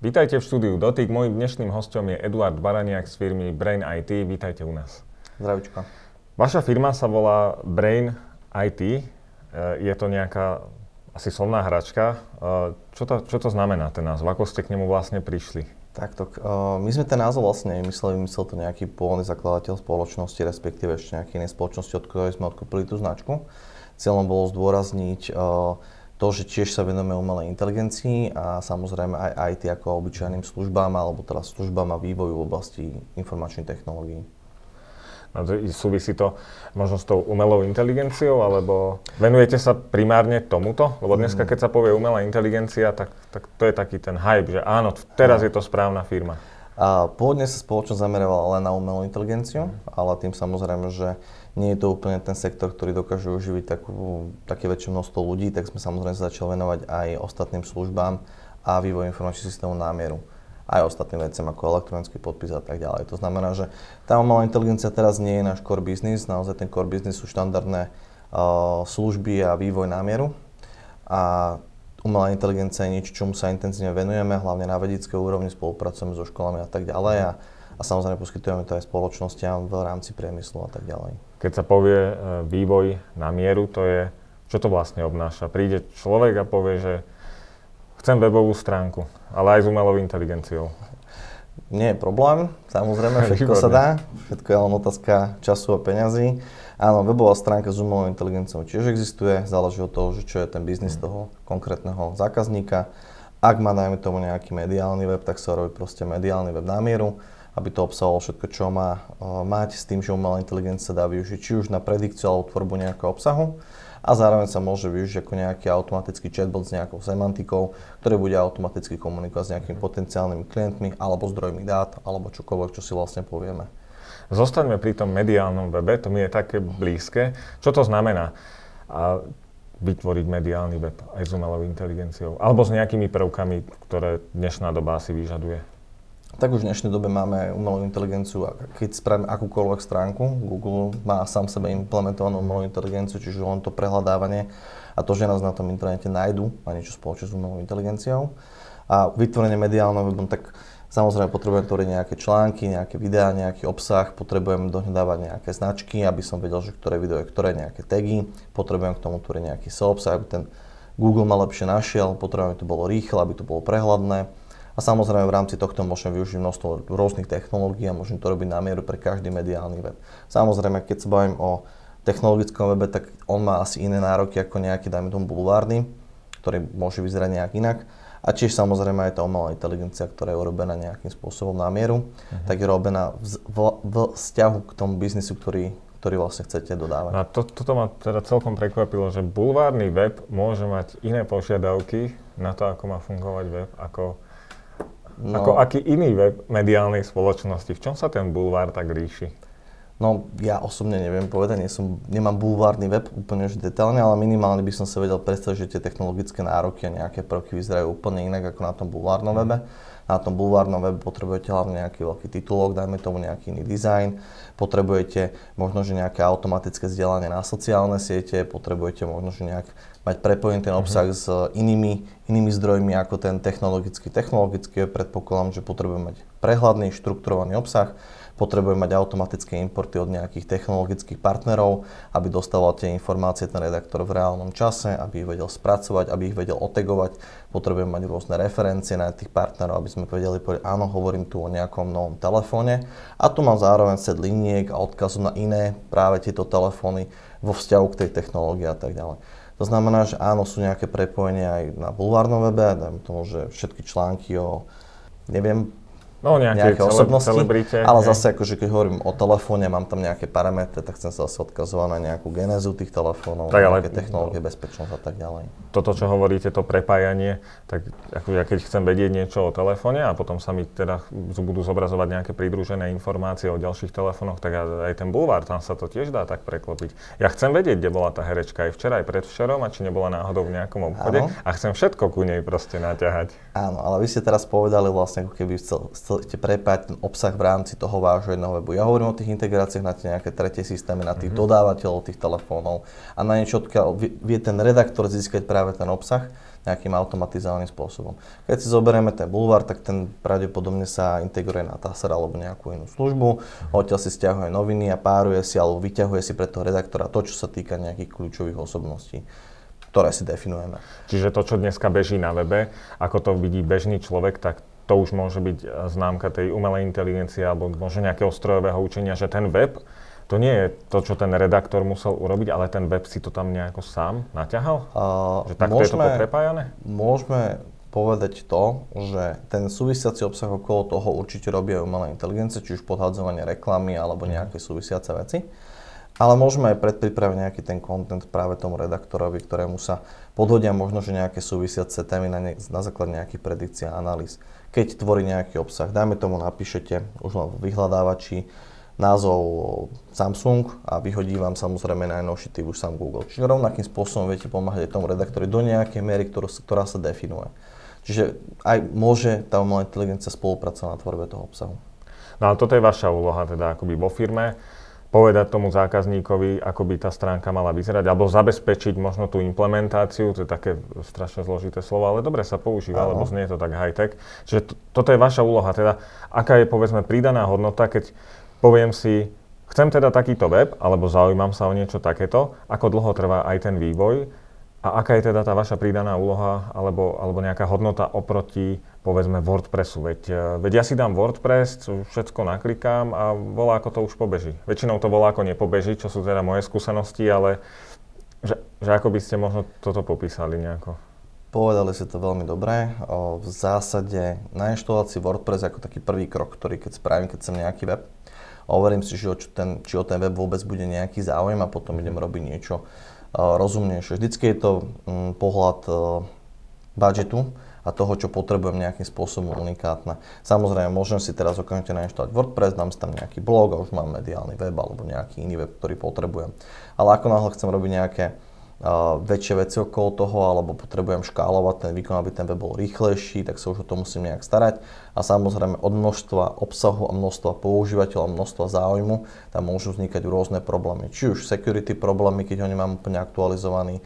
Vítajte v štúdiu Dotyk. Mojím dnešným hosťom je Eduard Baraniak z firmy Brain IT. Vítajte u nás. Zdravíčko. Vaša firma sa volá Brain IT. Je to nejaká asi slovná hračka. Čo to znamená ten názov? Ako ste k nemu vlastne prišli? Takto. My sme ten názov vlastne nemysleli. Vymyslel to nejaký pôvodný zakladateľ spoločnosti, respektíve ešte nejaké iné spoločnosti, od ktorej sme odkúpili tú značku. Cieľom bolo zdôrazniť to, že tiež sa venujeme umelej inteligencii a samozrejme aj IT ako obyčajným službám, alebo teda službám a vývoju v oblasti informačných technológií. No, súvisí to možno s tou umelou inteligenciou, alebo venujete sa primárne tomuto? Lebo dneska, keď sa povie umelá inteligencia, tak to je taký ten hype, že áno, teraz je to správna firma. Pôvodne sa spoločnosť zameravala len na umelú inteligenciu, ale tým samozrejme, že nie je to úplne ten sektor, ktorý dokáže uživiť také väčšie množstvo ľudí, tak sme samozrejme začali venovať aj ostatným službám a vývoju informačných systémov na mieru. Aj ostatným veciam ako elektronický podpis a tak ďalej. To znamená, že tá umelá inteligencia teraz nie je náš core business, naozaj ten core business sú štandardné služby a vývoj na mieru. A umelá inteligencia je niečo, čomu sa intenzívne venujeme, hlavne na vedeckej úrovni, spolupracujeme so školami a tak ďalej. A samozrejme poskytujeme to aj spoločnostiam v rámci priemyslu a tak ďalej. Keď sa povie vývoj na mieru, to je, čo to vlastne obnáša? Príde človek a povie, že chcem webovú stránku, ale aj s umelou inteligenciou. Nie je problém, samozrejme, všetko sa dá. Všetko je len otázka času a peňazí. Áno, webová stránka s umelou inteligenciou tiež existuje, záleží od toho, že čo je ten biznis toho konkrétneho zákazníka. Ak má, dajme tomu, nejaký mediálny web, tak sa robí proste mediálny web na mieru, aby to obsahovalo všetko, čo má mať, s tým, že umelá inteligencia sa dá využiť či už na predikciu alebo tvorbu nejakého obsahu a zároveň sa môže využiť ako nejaký automatický chatbot s nejakou semantikou, ktorý bude automaticky komunikovať s nejakými potenciálnymi klientmi alebo zdrojmi dát alebo čokoľvek, čo si vlastne povieme. Zostaňme pri tom mediálnom webe, to mi je také blízke. Čo to znamená? Vytvoriť mediálny web aj s umelou inteligenciou alebo s nejakými prvkami, ktoré dnešná doba si vyžaduje? Tak už v dnešnej dobe máme umelú inteligenciu a keď spravíme akúkoľvek stránku, Google má sám sebe implementovanú umelú inteligenciu, čiže len to prehľadávanie a to, že nás na tom internete nájdu, má niečo spoločné s umelou inteligenciou. A vytvorenie mediálneho webu, tak samozrejme potrebujeme tvoriť nejaké články, nejaké videá, nejaký obsah, potrebujem dohľadávať nejaké značky, aby som vedel, že ktoré video je ktoré, nejaké tagy, potrebujem k tomu tvoriť nejaký obsah, aby ten Google ma lepšie našiel, potrebujem, aby to bolo rýchle, aby to bolo prehľadné. A samozrejme v rámci tohto môžem využiť množstvo rôznych technológií a môžem to robiť na mieru pre každý mediálny web. Samozrejme, keď sa bavím o technologickom webe, tak on má asi iné nároky ako nejaký, dajme tomu, bulvárny, ktorý môže vyzerať nejak inak. A tiež samozrejme aj tá umelá inteligencia, ktorá je urobená nejakým spôsobom na mieru, tak je robená v vzťahu k tomu biznisu, ktorý vlastne chcete dodávať. A toto ma teda celkom prekvapilo, že bulvárny web môže mať iné požiadavky na to, ako má fungovať web, ako aký iný web mediálnej spoločnosti? V čom sa ten bulvár tak líši? No, ja osobne neviem povedať, nemám bulvárny web úplne už detailne, ale minimálne by som sa vedel predstaviť, že tie technologické nároky a nejaké prvky vyzerajú úplne inak ako na tom bulvárnom webe. Na tom bulvárnom webe potrebujete hlavne nejaký veľký titulok, dajme tomu nejaký iný dizajn, potrebujete možno, že nejaké automatické zdieľanie na sociálne siete, potrebujete možno, že nejak mať prepojený ten obsah s inými zdrojmi ako ten technologický. Predpokladám, že potrebujem mať prehľadný, štrukturovaný obsah, potrebujem mať automatické importy od nejakých technologických partnerov, aby dostával tie informácie ten redaktor v reálnom čase, aby ich vedel spracovať, aby ich vedel otagovať, potrebujem mať rôzne referencie na tých partnerov, aby sme vedeli povedať, áno, hovorím tu o nejakom novom telefóne a tu mám zároveň set liniek a odkazov na iné práve tieto telefóny vo vzťahu k tej technológii a tak ďalej. To znamená, že áno, sú nejaké prepojenia aj na bulvárnom webe, dajme tomu, že všetky články o, nejaké osobnosti, celebrite, ale zase akože keď hovorím o telefóne, mám tam nejaké parametre, tak chcem sa zase odkazovať na nejakú genézu tých telefónov, nejaké technológie, bezpečnosť a tak ďalej. Toto, čo hovoríte, to prepájanie, tak akože keď chcem vedieť niečo o telefóne a potom sa mi teda budú zobrazovať nejaké pridružené informácie o ďalších telefónoch, tak aj ten bulvár, tam sa to tiež dá tak preklopiť. Ja chcem vedieť, kde bola tá herečka aj včera, aj predvčerom a či nebola náhodou v nejakom obchode a chcem všetko ku nej proste naťahať. Áno, ale vy ste teraz povedali vlastne, ako keby chcete prepájať ten obsah v rámci toho vášho jedného webu. Ja hovorím o tých integráciách na tie nejaké tretie systémy, na tých dodávateľov tých telefónov a na niečo, odkiaľ vie ten redaktor získať práve ten obsah nejakým automatizovaným spôsobom. Keď si zoberieme ten bulvár, tak ten pravdepodobne sa integruje na Taser alebo nejakú inú službu, odtiaľ si stiahuje noviny a páruje si alebo vyťahuje si pre toho redaktora to, čo sa týka nejakých kľúčových osobností, ktoré si definujeme. Čiže to, čo dneska beží na webe, ako to vidí bežný človek, tak to už môže byť známka tej umelej inteligencie alebo možno nejakého strojového učenia, že ten web, to nie je to, čo ten redaktor musel urobiť, ale ten web si to tam nejako sám naťahal? Že takto je to poprepájané? Môžeme povedať to, že ten súvisiaci obsah okolo toho určite robí aj umelá inteligencia, či už podhadzovanie reklamy alebo nejaké súvisiace veci. Ale môžeme aj predpripraviť nejaký ten content práve tomu redaktorovi, ktorému sa podhodia možno, že nejaké súvisiace témy na základe nejakých predikcií a analýz. Keď tvorí nejaký obsah, dajme tomu napíšete už len v vyhľadávači názov Samsung a vyhodí vám samozrejme najnovší typ už sám Google. Čiže rovnakým spôsobom viete pomáhať aj tomu redaktori do nejakej miery, ktorá sa definuje. Čiže aj môže tá umelá inteligencia spolupracovať na tvorbe toho obsahu. No a toto je vaša úloha teda akoby vo firme. Povedať tomu zákazníkovi, ako by tá stránka mala vyzerať, alebo zabezpečiť možno tú implementáciu, to je také strašne zložité slovo, ale dobre sa používa, lebo znie to tak high-tech. Čiže toto je vaša úloha, teda aká je povedzme pridaná hodnota, keď poviem si, chcem teda takýto web, alebo zaujímam sa o niečo takéto, ako dlho trvá aj ten vývoj a aká je teda tá vaša pridaná úloha, alebo nejaká hodnota oproti povedzme WordPressu, veď ja si dám WordPress, všetko naklikám a volá ako to už pobeží. Väčšinou to volá ako nepobeží, čo sú teda moje skúsenosti, ale že ako by ste možno toto popísali nejako? Povedali ste to veľmi dobre. V zásade nainštalovať si WordPress ako taký prvý krok, ktorý keď spravím, keď som nejaký web, overím si, že či o ten web vôbec bude nejaký záujem a potom idem robiť niečo rozumnejšie. Vždycky je to pohľad budžetu a toho, čo potrebujem nejakým spôsobom unikátne. Samozrejme, môžem si teraz okamžite nainštalovať WordPress, dám si tam nejaký blog a už mám mediálny web alebo nejaký iný web, ktorý potrebujem. Ale ako náhle chcem robiť nejaké väčšie veci okolo toho alebo potrebujem škálovať ten výkon, aby ten web bol rýchlejší, tak sa už o to musím nejak starať. A samozrejme od množstva obsahu a množstva používateľov, množstva záujmu tam môžu vznikať rôzne problémy. Či už security problémy, keď ho nemám úplne aktualizovaný.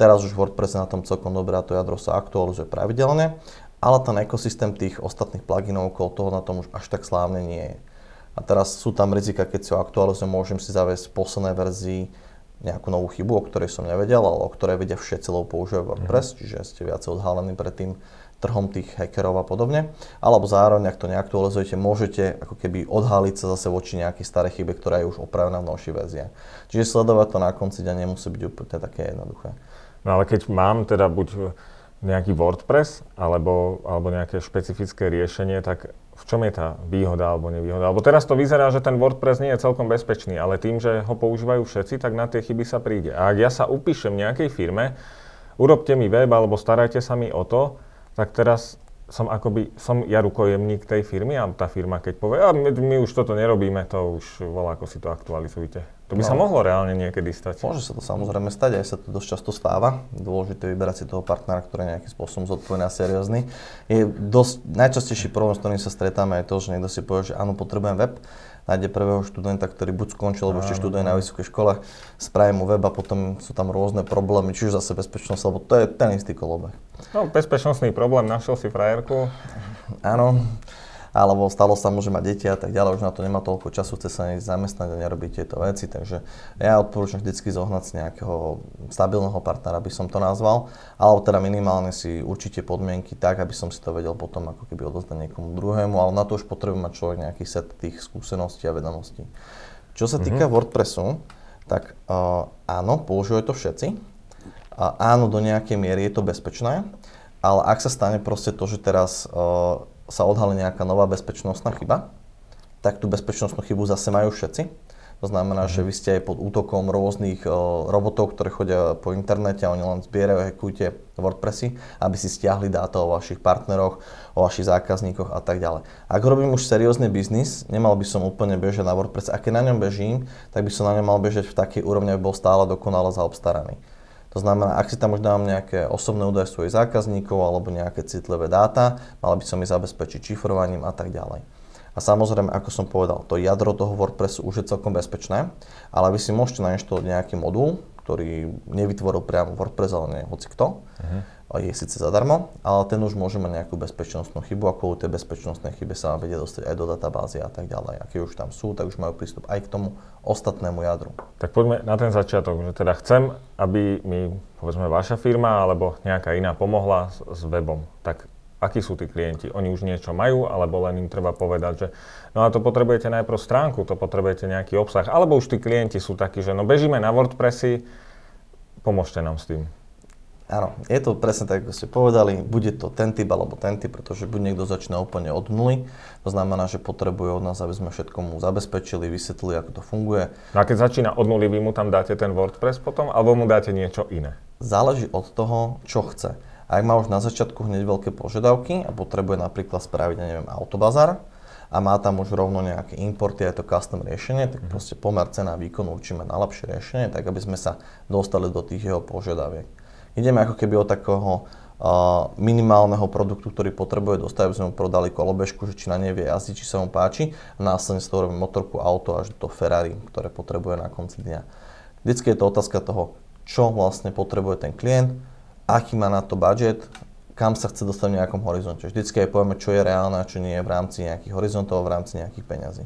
Teraz už WordPress je na tom celkom dobré a to jadro sa aktualizuje pravidelne, ale ten ekosystém tých ostatných pluginov okolo toho na tom už až tak slávne nie je. A teraz sú tam rizika, keď si ho aktualizujem, môžem si zaviesť v poslednej verzii nejakú novú chybu, o ktorej som nevedel, ale o ktorej vedia všetci, lebo používajú WordPress, čiže ste viac odhalení pred tým trhom tých hackerov a podobne. Alebo zároveň, ak to neaktualizujete, môžete ako keby odhaliť sa zase voči nejakej starej chybe, ktorá je už opravená v novšej verzii. Čiže sledovať to na konci dňa nemusí byť úplne také jednoduché. No ale keď mám teda buď nejaký WordPress, alebo nejaké špecifické riešenie, tak v čom je tá výhoda alebo nevýhoda? Alebo teraz to vyzerá, že ten WordPress nie je celkom bezpečný, ale tým, že ho používajú všetci, tak na tie chyby sa príde. A ak ja sa upíšem nejakej firme, urobte mi web alebo starajte sa mi o to, tak teraz som ja rukojemník tej firmy a tá firma keď povie, my už toto nerobíme, to už volá, ako si to aktualizujte. To by sa mohlo reálne niekedy stať. Môže sa to samozrejme stať, aj sa to dosť často stáva. Dôležité vyberať si toho partnera, ktorý nejakým spôsobom zodpovedný a seriózny. Je dosť najčastejší problém, s ktorým sa stretáme, je to, že niekto si povie, že áno, potrebujem web. Nájde prvého študenta, ktorý buď skončil, alebo ešte študuje na vysokej škole, spraví mu web a potom sú tam rôzne problémy, či už zase bezpečnosť, lebo to je ten istý kolobeh. No, bezpečnostný problém, našiel si frajerku. Áno, alebo stalo sa mu, že má deti a tak ďalej, už na to nemá toľko času, chce sa zamestnať a nerobiť tieto veci, takže ja odporúčam vždycky zohnať si nejakého stabilného partnera, by som to nazval, alebo teda minimálne si určite podmienky tak, aby som si to vedel potom ako keby odozdať niekomu druhému, ale na to už potrebuje mať človek nejaký set tých skúseností a vedomostí. Čo sa týka WordPressu, tak áno, používajú to všetci, áno, do nejakej miery je to bezpečné, ale ak sa stane proste to, že teraz sa odhalí nejaká nová bezpečnostná chyba, tak tú bezpečnostnú chybu zase majú všetci. To znamená, že vy ste aj pod útokom rôznych robotov, ktorí chodia po internete a oni len zbierajú a hackujú tie WordPressy, aby si stiahli dáta o vašich partneroch, o vašich zákazníkoch a tak ďalej. Ak robím už seriózny biznis, nemal by som úplne bežať na WordPress, a keď na ňom bežím, tak by som na ňom mal bežať v takej úrovni, aby bol stále dokonale zaobstaraný. To To znamená, ak si tam už dám nejaké osobné údaje svojich zákazníkov alebo nejaké citlivé dáta, mal by som ich zabezpečiť šifrovaním a tak ďalej. A samozrejme, ako som povedal, to jadro toho WordPressu už je celkom bezpečné, ale vy si môžete nainštalovať nejaký modul, ktorý nevytvoril priamo WordPress, ale nie hocikto. Je síce zadarmo, ale ten už môže mať nejakú bezpečnostnú chybu a kvôli tej bezpečnostnej chybe sa vedia dostať aj do databázy a tak ďalej. A keď už tam sú, tak už majú prístup aj k tomu ostatnému jadru. Tak poďme na ten začiatok, že teda chcem, aby mi, povedzme, vaša firma alebo nejaká iná pomohla s webom. Tak akí sú tí klienti? Oni už niečo majú, alebo len im treba povedať, že no a to potrebujete najprv stránku, to potrebujete nejaký obsah, alebo už tí klienti sú takí, že no bežíme na WordPressy, pomôžte nám s tým. Áno, je to presne tak, ako ste povedali, bude to ten typ alebo ten typ, pretože buď niekto začne úplne od nuly, to znamená, že potrebuje od nás, aby sme všetko mu zabezpečili, vysvetlili, ako to funguje. No a keď začína od nuly, vy mu tam dáte ten WordPress potom, alebo mu dáte niečo iné? Záleží od toho, čo chce. Ak má už na začiatku hneď veľké požiadavky a potrebuje napríklad spraviť, neviem, autobazar a má tam už rovno nejaké importy, aj to custom riešenie, tak proste pomer cena výkonu určíme na lepšie riešenie, tak aby sme sa dostali do tých jeho požiadaviek. Ideme ako keby od takého minimálneho produktu, ktorý potrebuje dostať, aby sme mu prodali kolobežku, že či na nej vie jazdiť, či sa mu páči, a následne z toho robí motorku, auto až do Ferrari, ktoré potrebuje na konci dňa. Vždycky je to otázka toho, čo vlastne potrebuje ten klient, aký má na to budget, kam sa chce dostať v nejakom horizonte. Vždycky aj povieme, čo je reálne a čo nie je v rámci nejakých horizontov, v rámci nejakých peňazí.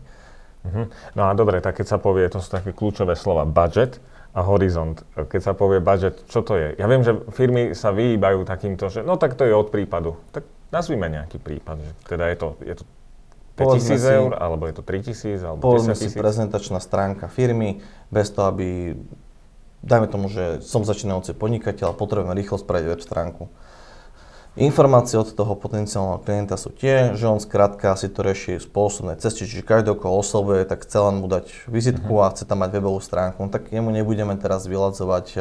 No a dobre, tak keď sa povie, to sú také kľúčové slova, budget a horizont. Keď sa povie budget, čo to je? Ja viem, že firmy sa vyhýbajú takýmto, že no tak to je od prípadu. Tak nazvime nejaký prípad, že teda je to 5 000 eur, alebo je to 3 000, alebo 10 000. Povedzme si prezentačná stránka firmy, bez toho, aby... Dajme tomu, že som začínajúci podnikateľ a potrebujem rýchlo spraviť web stránku. Informácie od toho potenciálneho klienta sú tie, že on skrátka si to rieši v spôsobnej ceste, čiže každého, koho oslovuje, tak chce len mu dať vizitku a chce tam mať webovú stránku. Tak jemu nebudeme teraz vyladzovať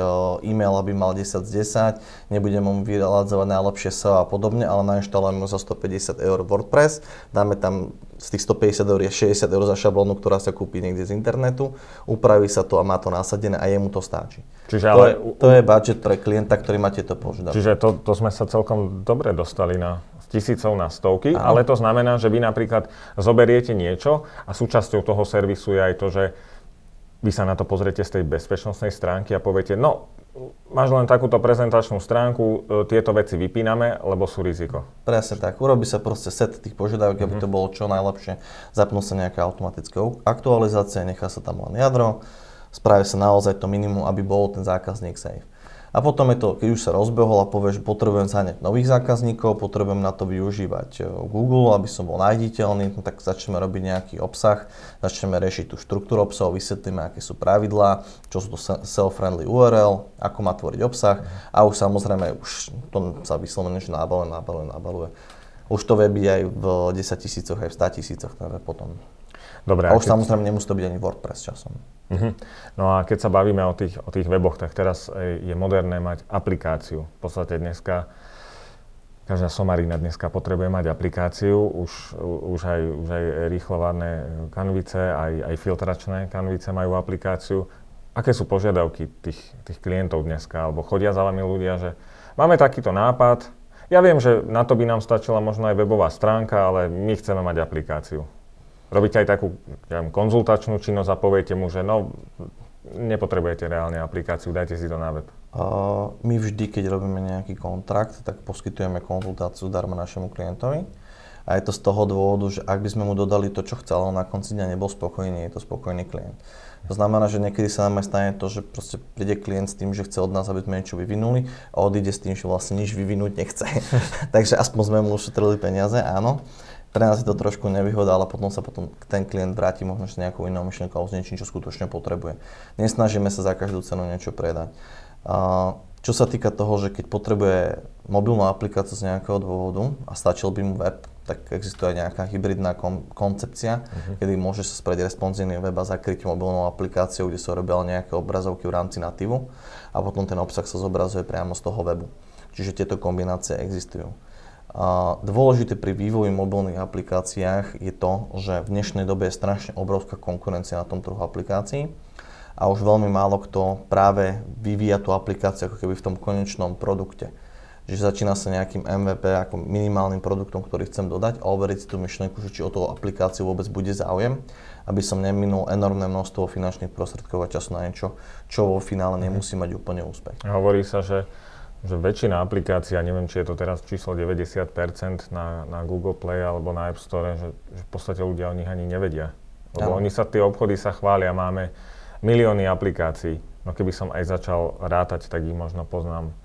e-mail, aby mal 10/10, nebudeme mu vyladzovať najlepšie SEO a podobne, ale nainštalujeme mu za 150 eur WordPress, dáme tam z tých 150 eur je 60 eur za šablónu, ktorá sa kúpi niekde z internetu, upraví sa to a má to nasadené a jemu to stačí. Čiže to je budget pre klienta, ktorý má tieto požiadavky. Čiže to sme sa celkom dobre dostali na tisícov na stovky, Aha. Ale to znamená, že vy napríklad zoberiete niečo a súčasťou toho servisu je aj to, že vy sa na to pozriete z tej bezpečnostnej stránky a poviete, no máš len takúto prezentačnú stránku, tieto veci vypíname, lebo sú riziko. Presne tak, urobí sa proste set tých požiadaviek, aby to bolo čo najlepšie, zapnú sa nejaká automatická aktualizácia, nechá sa tam len jadro, spraví sa naozaj to minimum, aby bol ten zákazník safe. A potom je to, keď už sa rozbehol a povieš, že potrebujem zháňať nových zákazníkov, potrebujem na to využívať Google, aby som bol nájditeľný, no tak začneme robiť nejaký obsah, začneme riešiť tú štruktúru obsahu, vysvetlíme, aké sú pravidlá, čo sú to SEO-friendly URL, ako má tvoriť obsah a už samozrejme, už to sa vyslovene, že nábaluje. Už to vie byť aj v 10 000, aj v 100 000, teda potom. Dobre, a už samozrejme nemusí to byť ani WordPress časom. No a keď sa bavíme o tých weboch, tak teraz je moderné mať aplikáciu. V podstate dneska, každá somarina dneska potrebuje mať aplikáciu, už aj rýchlovárne kanvice, aj filtračné kanvice majú aplikáciu. Aké sú požiadavky tých klientov dneska? Alebo chodia za vami ľudia, že máme takýto nápad, ja viem, že na to by nám stačila možno aj webová stránka, ale my chceme mať aplikáciu. Robíte aj takú konzultačnú činnosť a poviete mu, že no, nepotrebujete reálne aplikáciu, dajte si to na web. My vždy, keď robíme nejaký kontrakt, tak poskytujeme konzultáciu darmo našemu klientovi. A je to z toho dôvodu, že ak by sme mu dodali to, čo chcel, on na konci dňa nebol spokojný, nie je to spokojný klient. To znamená, že niekedy sa nám aj stane to, že proste príde klient s tým, že chce od nás, aby sme niečo vyvinuli a odíde s tým, že vlastne nič vyvinúť nechce. Takže aspoň sme mu ušetrili peniaze, áno. Pre nás je to trošku nevýhoda, ale potom sa ten klient vráti možno s nejakou inou myšlienkou alebo s niečím, čo skutočne potrebuje. Nesnažíme sa za každú cenu niečo predať. Čo sa týka toho, že keď potrebuje mobilnú aplikáciu z nejakého dôvodu a stačil by mu web, tak existuje nejaká hybridná koncepcia, kedy môže sa spraviť responsívny web a zakryť mobilnou aplikáciou, kde sa robia nejaké obrazovky v rámci natívu a potom ten obsah sa zobrazuje priamo z toho webu. Čiže tieto kombinácie existujú. Dôležité pri vývoji mobilných aplikáciách je to, že v dnešnej dobe je strašne obrovská konkurencia na tom trhu aplikácií a už veľmi málo kto práve vyvíja tú aplikáciu ako keby v tom konečnom produkte. Že začína sa nejakým MVP, ako minimálnym produktom, ktorý chcem dodať a overiť si tú myšlienku, či o tú aplikáciu vôbec bude záujem, aby som neminul enormné množstvo finančných prostriedkov a času na niečo, čo vo finále nemusí mať úplne úspech. Hovorí sa, že väčšina aplikácií, neviem, či je to teraz číslo 90% na Google Play alebo na App Store, že v podstate ľudia o nich ani nevedia. Lebo Oni tie obchody sa chvália, máme milióny aplikácií. No keby som aj začal rátať, tak ich možno poznám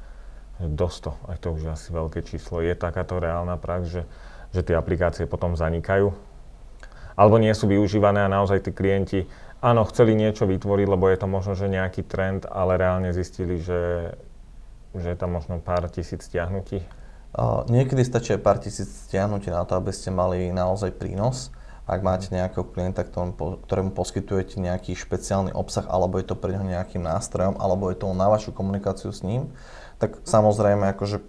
dosť, aj to už je asi veľké číslo. Je takáto reálna prax, že tie aplikácie potom zanikajú? Alebo nie sú využívané a naozaj tí klienti, áno, chceli niečo vytvoriť, lebo je to možno, že nejaký trend, ale reálne zistili, že je tam možno pár tisíc stiahnutí? Niekedy stačí pár tisíc stiahnutí na to, aby ste mali naozaj prínos. Ak máte nejakého klienta, ktorému poskytujete nejaký špeciálny obsah, alebo je to pre neho nejakým nástrojom, alebo je to na vašu komunikáciu s ním, tak samozrejme akože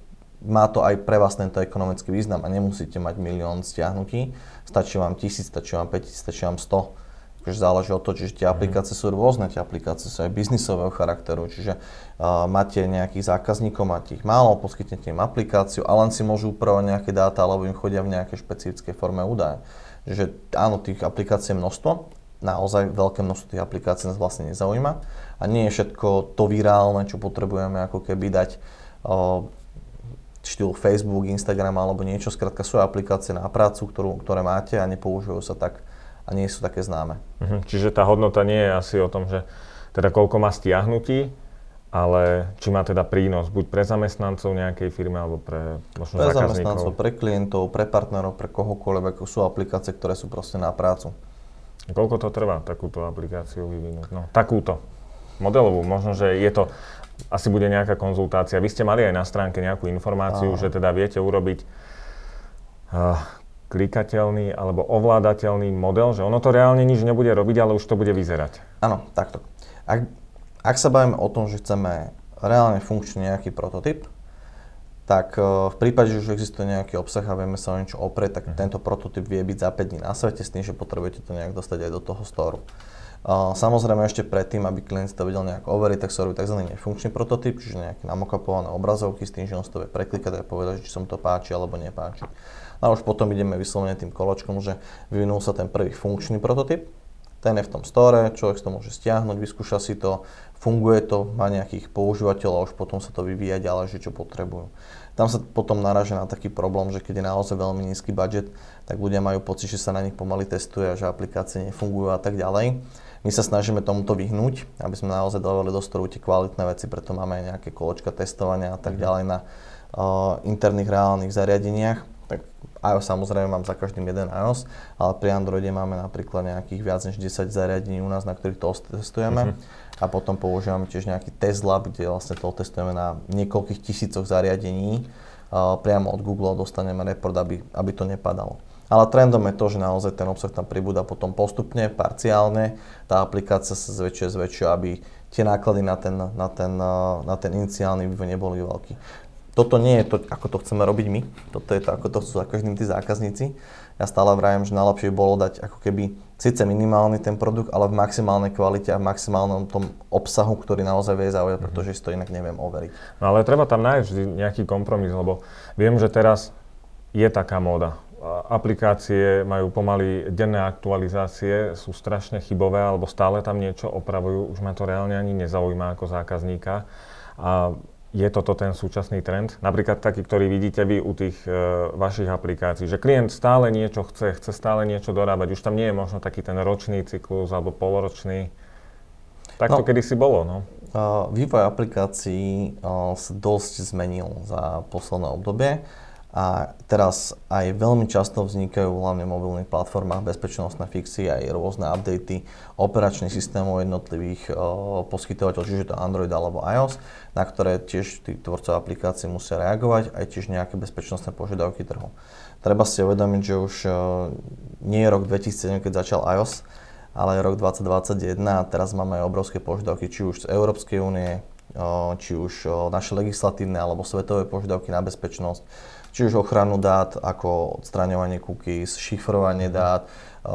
má to aj pre vás tento ekonomický význam a nemusíte mať milión stiahnutí. Stačí vám 1000, stačí vám 5000, stačí vám 100. Takže záleží od toho, čiže tie aplikácie sú rôzne, tie aplikácie sú aj biznisového charakteru, čiže máte nejakých zákazníkov, máte ich málo, poskytnete im aplikáciu a len si môžu upravovať nejaké dáta, alebo im chodia v nejakej špecifickej forme údaje. Že áno, tých aplikácií je množstvo, naozaj veľké množstvo tých aplikácií nás vlastne nezaujíma a nie je všetko to virálne, čo potrebujeme ako keby dať štýl Facebook, Instagram alebo niečo, skrátka sú aplikácie na prácu, ktoré máte a nepoužívajú sa tak a nie sú také známe. Čiže tá hodnota nie je asi o tom, že teda koľko má stiahnutí, ale či má teda prínos buď pre zamestnancov nejakej firmy, alebo pre možno zákazníkov? Pre zamestnancov, pre klientov, pre partnerov, pre kohokoľvek, sú aplikácie, ktoré sú proste na prácu. Koľko to trvá takúto aplikáciu vyvinúť? No, takúto modelovú, možno, že je to, asi bude nejaká konzultácia. Vy ste mali aj na stránke nejakú informáciu, že teda viete urobiť klikateľný alebo ovládateľný model, že ono to reálne nič nebude robiť, ale už to bude vyzerať. Áno, takto. Ak sa bavíme o tom, že chceme reálne funkčný nejaký prototyp, tak v prípade, že už existuje nejaký obsah a vieme sa o niečo oprieť, tak tento prototyp vie byť za 5 dní na svete s tým, že potrebujete to nejak dostať aj do toho storu. Samozrejme ešte predtým, aby klient to vedel nejak overiť, tak sa robí tzv. Nefunkčný prototyp, čiže nejaké namokapované obrazovky s tým, že on to vie preklikať a povedať, či som to páči alebo nepáči. A už potom ideme vyslovene tým koločkom, že vyvinul sa ten prvý funkčný prototyp. Ten je v tom store, človek to môže stiahnuť, vyskúša si to, funguje to, má nejakých používateľov a už potom sa to vyvíja ďalej, že čo potrebujú. Tam sa potom naráža na taký problém, že keď je naozaj veľmi nízky budžet, tak ľudia majú pocit, že sa na nich pomaly testuje, že aplikácie nefungujú a tak ďalej. My sa snažíme tomuto vyhnúť, aby sme naozaj dávali do storu tie kvalitné veci, preto máme aj nejaké koločka testovania a tak ďalej na interných reálnych zariadeniach. Tak iOS samozrejme mám za každým jeden iOS, ale pri Androide máme napríklad nejakých viac než 10 zariadení u nás, na ktorých to testujeme a potom používame tiež nejaký test lab, kde vlastne to testujeme na niekoľkých tisícoch zariadení. Priamo od Google dostaneme report, aby to nepadalo. Ale trendom je to, že naozaj ten obsah tam pribúda potom postupne, parciálne, tá aplikácia sa zväčšuje, aby tie náklady na ten iniciálny vývoj neboli veľký. Toto nie je to, ako to chceme robiť my, toto je to, ako to chcú za každým tí zákazníci. Ja stále vravím, že najlepšie bolo dať ako keby síce minimálny ten produkt, ale v maximálnej kvalite a v maximálnom tom obsahu, ktorý naozaj vie zaujať, pretože si to inak neviem overiť. No ale treba tam nájsť nejaký kompromis, lebo viem, že teraz je taká móda. Aplikácie majú pomaly denné aktualizácie, sú strašne chybové, alebo stále tam niečo opravujú, už ma to reálne ani nezaujíma ako zákazníka. Je toto ten súčasný trend? Napríklad taký, ktorý vidíte vy u tých vašich aplikácií, že klient stále niečo chce stále niečo dorábať, už tam nie je možno taký ten ročný cyklus alebo poloročný. Tak to kedysi bolo, no. Vývoj aplikácií sa dosť zmenil za posledné obdobie a teraz aj veľmi často vznikajú hlavne v mobilných platformách bezpečnostné fixy aj rôzne updaty operačných systémov jednotlivých poskytovateľov, čiže to Android alebo iOS, na ktoré tiež tí tvorcovia aplikácií musia reagovať, aj tiež nejaké bezpečnostné požiadavky trhu. Treba si uvedomiť, že už nie je rok 2007, keď začal iOS, ale je rok 2021 a teraz máme aj obrovské požiadavky, či už z Európskej únie, či už naše legislatívne alebo svetové požiadavky na bezpečnosť, či už ochranu dát, ako odstraňovanie cookies, šifrovanie dát,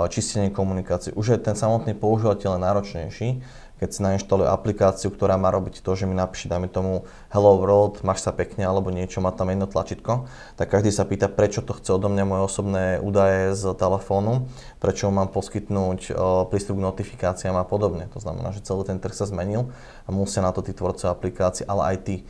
čistenie komunikácie. Už je ten samotný používateľ náročnejší, keď si nainštaluje aplikáciu, ktorá má robiť to, že mi napíše, dajme tomu Hello World, máš sa pekne alebo niečo, má tam jedno tlačidlo, tak každý sa pýta, prečo to chce odo mňa moje osobné údaje z telefónu, prečo mám poskytnúť prístup k notifikáciám a podobne. To znamená, že celý ten trh sa zmenil a musia na to tí tvorcovia aplikácií, ale aj tí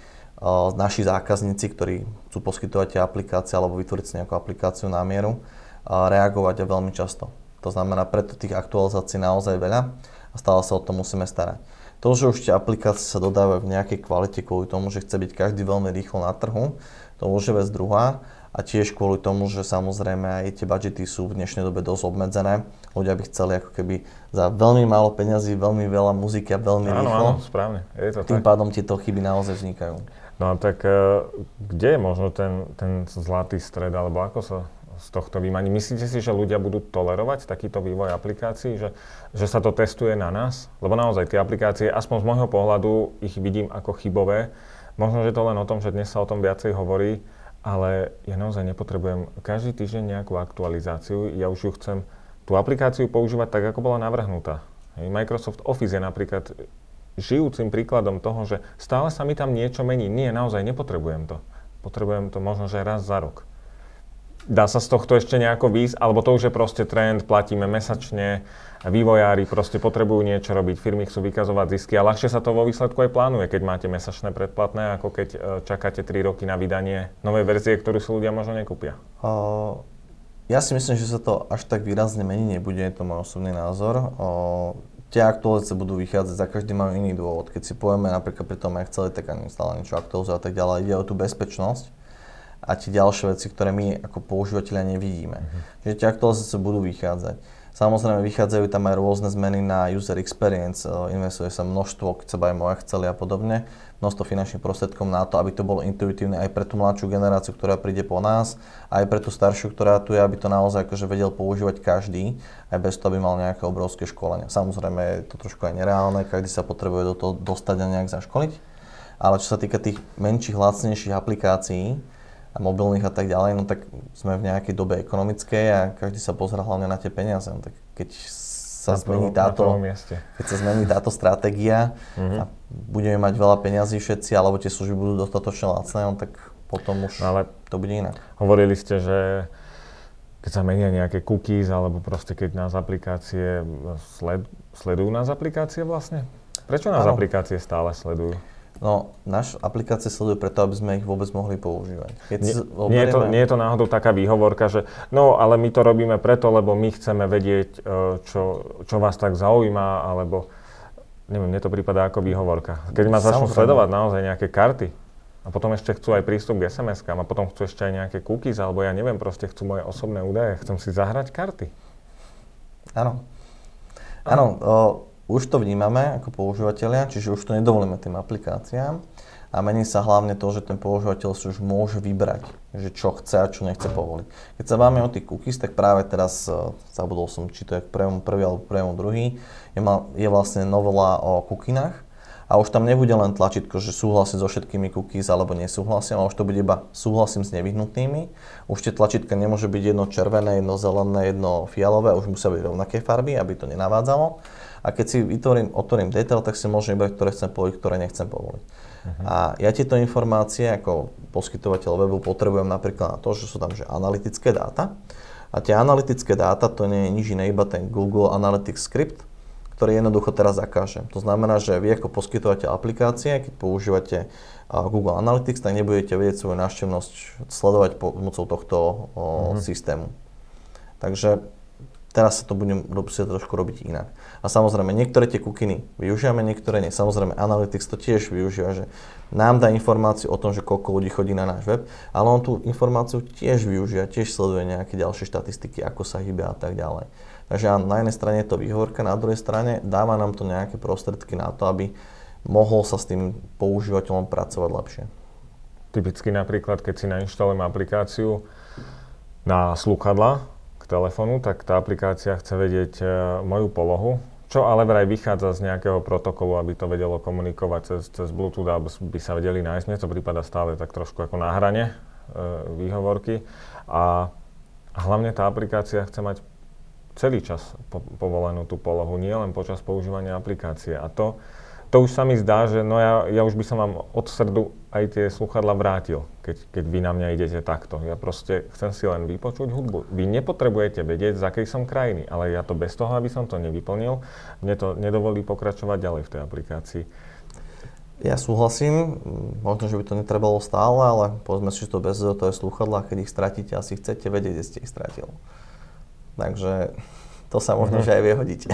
naši zákazníci, ktorí chcú poskytovať tie aplikácie alebo vytvoriť si nejakú aplikáciu na mieru, reagovať veľmi často. To znamená, preto tých aktualizácií naozaj veľa a stále sa o to musíme starať. To, že už tie aplikácie sa dodávajú v nejakej kvalite kvôli tomu, že chce byť každý veľmi rýchlo na trhu, to môže vec druhá a tiež kvôli tomu, že samozrejme aj tie budžety sú v dnešnej dobe dosť obmedzené. Ľudia by chceli ako keby za veľmi málo peňazí, veľmi veľa muziky a veľmi rýchlo. Áno, správne. Je to tým tak. Pádom tieto chyby naozaj vznikajú. No a tak kde je možno ten zlatý stred, alebo ako sa z tohto výmaní? Myslíte si, že ľudia budú tolerovať takýto vývoj aplikácií, že sa to testuje na nás? Lebo naozaj tie aplikácie, aspoň z môjho pohľadu, ich vidím ako chybové. Možno, že to len o tom, že dnes sa o tom viacej hovorí, ale ja naozaj nepotrebujem každý týždeň nejakú aktualizáciu. Ja už ju chcem tú aplikáciu používať tak, ako bola navrhnutá. Microsoft Office je napríklad žijúcim príkladom toho, že stále sa mi tam niečo mení. Nie, naozaj nepotrebujem to. Potrebujem to možno, že raz za rok. Dá sa z tohto ešte nejako výjsť, alebo to už je proste trend, platíme mesačne, vývojári proste potrebujú niečo robiť, firmy chcú vykazovať zisky a ľahšie sa to vo výsledku aj plánuje, keď máte mesačné predplatné, ako keď čakáte 3 roky na vydanie novej verzie, ktorú si ľudia možno nekúpia. Ja si myslím, že sa to až tak výrazne mení nebude, je to môj osobný názor. Tie aktualizácie budú vychádzať, za každý majú iný dôvod. Keď si povieme napríklad pri tom Exceli, tak ani stále niečo aktualizovať a tak ďalej, ide o tú bezpečnosť a tie ďalšie veci, ktoré my ako používateľia nevidíme. Čiže tie aktualizácie budú vychádzať. Samozrejme, vychádzajú tam aj rôzne zmeny na user experience, investuje sa množstvo, keď sa bavíme o Exceli a podobne, množstvo finančných prostriedkov na to, aby to bolo intuitívne aj pre tú mladšiu generáciu, ktorá príde po nás, aj pre tú staršiu, ktorá tu je, aby to naozaj akože vedel používať každý, aj bez toho, aby mal nejaké obrovské školenia. Samozrejme, je to trošku aj nereálne, každý sa potrebuje do toho dostať a nejak zaškoliť, ale čo sa týka tých menších, lacnejších aplikácií, a mobilných a tak ďalej, no tak sme v nejakej dobe ekonomickej a každý sa pozerá hlavne na tie peniaze. No tak keď sa zmení táto stratégia a budeme mať veľa peňazí všetci, alebo tie služby budú dostatočne lacné, no tak potom už ale to bude inak. Hovorili ste, že keď sa menia nejaké cookies, alebo proste keď nás aplikácie sledujú nás aplikácie vlastne? Prečo nás aplikácie stále sledujú? No, naše aplikácie sledujú preto, aby sme ich vôbec mohli používať. Nie je to náhodou taká výhovorka, že no, ale my to robíme preto, lebo my chceme vedieť, čo vás tak zaujíma, alebo neviem, mne to prípadá ako výhovorka. Keď ma začnú sledovať naozaj nejaké karty a potom ešte chcú aj prístup k SMS-kám a potom chcú ešte aj nejaké cookies, alebo ja neviem, proste chcú moje osobné údaje, chcem si zahrať karty. Áno. Už to vnímame ako používateľia, čiže už to nedovolíme tým aplikáciám a mení sa hlavne to, že ten používateľ si už môže vybrať, že čo chce a čo nechce povoliť. Keď sa bavíme o tých cookies, tak práve teraz, zabudol som, či to je k prvý alebo prvému druhý, je vlastne novela o cookinách a už tam nebude len tlačítko, že súhlasím so všetkými cookies alebo nesúhlasím, ale už to bude iba súhlasím s nevyhnutnými. Už tie tlačítka nemôže byť jedno červené, jedno zelené, jedno fialové, už musia byť rovnaké farby, aby to nenavádzalo. A keď si otvorím detail, tak si môžem vybrať, ktoré chcem povoliť, ktoré nechcem povoliť. Uh-huh. A ja tieto informácie ako poskytovateľ webu potrebujem napríklad na to, že sú tam že analytické dáta. A tie analytické dáta, to nie je nič iné, iba ten Google Analytics script, ktorý jednoducho teraz zakážem. To znamená, že vy ako poskytovateľ aplikácie, keď používate Google Analytics, tak nebudete vedieť svoju návštevnosť sledovať pomocou tohto systému. Takže teraz sa to budem trošku robiť inak. A samozrejme, niektoré tie kukiny využívame, niektoré nie. Samozrejme, Analytics to tiež využíva, že nám dá informáciu o tom, že koľko ľudí chodí na náš web, ale on tú informáciu tiež využíva, tiež sleduje nejaké ďalšie štatistiky, ako sa hýbe a tak ďalej. Takže na jednej strane je to výhovorka, na druhej strane dáva nám to nejaké prostriedky na to, aby mohol sa s tým používateľom pracovať lepšie. Typicky napríklad, keď si nainštalujem aplikáciu na slúchadlá telefónu, tak tá aplikácia chce vedieť moju polohu, čo ale vraj vychádza z nejakého protokolu, aby to vedelo komunikovať cez Bluetooth, alebo by sa vedeli nájsť. Mne to prípada stále tak trošku ako na hrane výhovorky. A hlavne tá aplikácia chce mať celý čas povolenú tú polohu, nie len počas používania aplikácie. A to už sa mi zdá, že no ja už by som vám od srdu aj tie slúchadlá vrátil, keď vy na mňa idete takto. Ja proste chcem si len vypočuť hudbu. Vy nepotrebujete vedieť, z akej som krajiny, ale ja to bez toho, aby som to nevyplnil, mne to nedovolí pokračovať ďalej v tej aplikácii. Ja súhlasím, možno, že by to netrebalo stále, ale povedzme si, že to bez toho je slúchadlá, keď ich stratíte, asi chcete vedieť, kde ste ich stratil. Takže to sa možno, že aj vyhodíte.